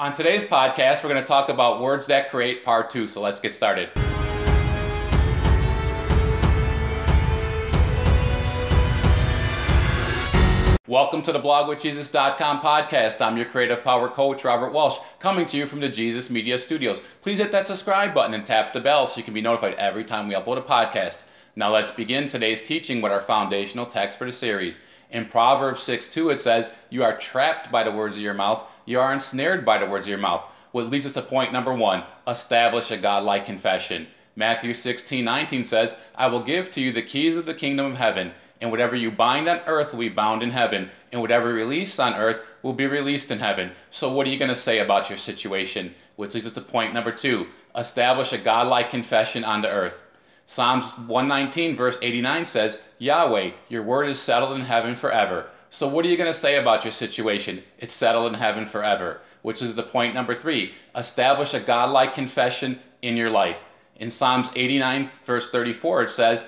On today's podcast, we're going to talk about words that create part 2, so let's get started. Welcome to the blogwithjesus.com podcast. I'm your creative power coach, Robert Walsh, coming to you from the Jesus Media Studios. Please hit that subscribe button and tap the bell so you can be notified every time we upload a podcast. Now let's begin today's teaching with our foundational text for the series. In Proverbs 6:2, it says, "You are trapped by the words of your mouth. You are ensnared by the words of your mouth." Which leads us to point number 1, establish a godlike confession. Matthew 16:19 says, "I will give to you the keys of the kingdom of heaven, and whatever you bind on earth will be bound in heaven, and whatever you release on earth will be released in heaven." So what are you going to say about your situation? Which leads us to point number 2, establish a godlike confession on the earth. Psalms 119 verse 89 says, "Yahweh, your word is settled in heaven forever." So what are you going to say about your situation? It's settled in heaven forever, which is the point number 3. Establish a godlike confession in your life. In Psalms 89, verse 34, it says,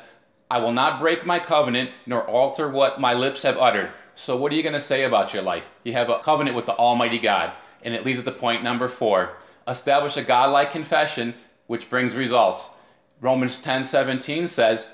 "I will not break my covenant, nor alter what my lips have uttered." So what are you going to say about your life? You have a covenant with the Almighty God. And it leads us to point number 4. Establish a godlike confession, which brings results. Romans 10:17 says,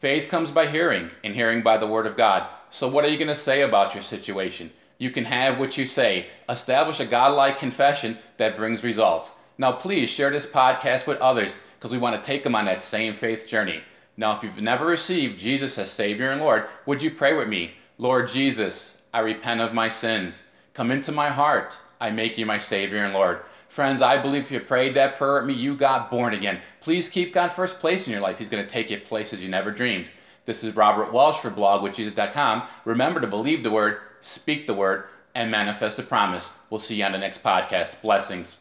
"Faith comes by hearing, and hearing by the word of God." So what are you going to say about your situation? You can have what you say. Establish a godlike confession that brings results. Now please share this podcast with others, because we want to take them on that same faith journey. Now if you've never received Jesus as Savior and Lord, would you pray with me? Lord Jesus, I repent of my sins. Come into my heart. I make you my Savior and Lord. Friends, I believe if you prayed that prayer at me, you got born again. Please keep God first place in your life. He's going to take you places you never dreamed. This is Robert Walsh for blogwithjesus.com. Remember to believe the word, speak the word, and manifest the promise. We'll see you on the next podcast. Blessings.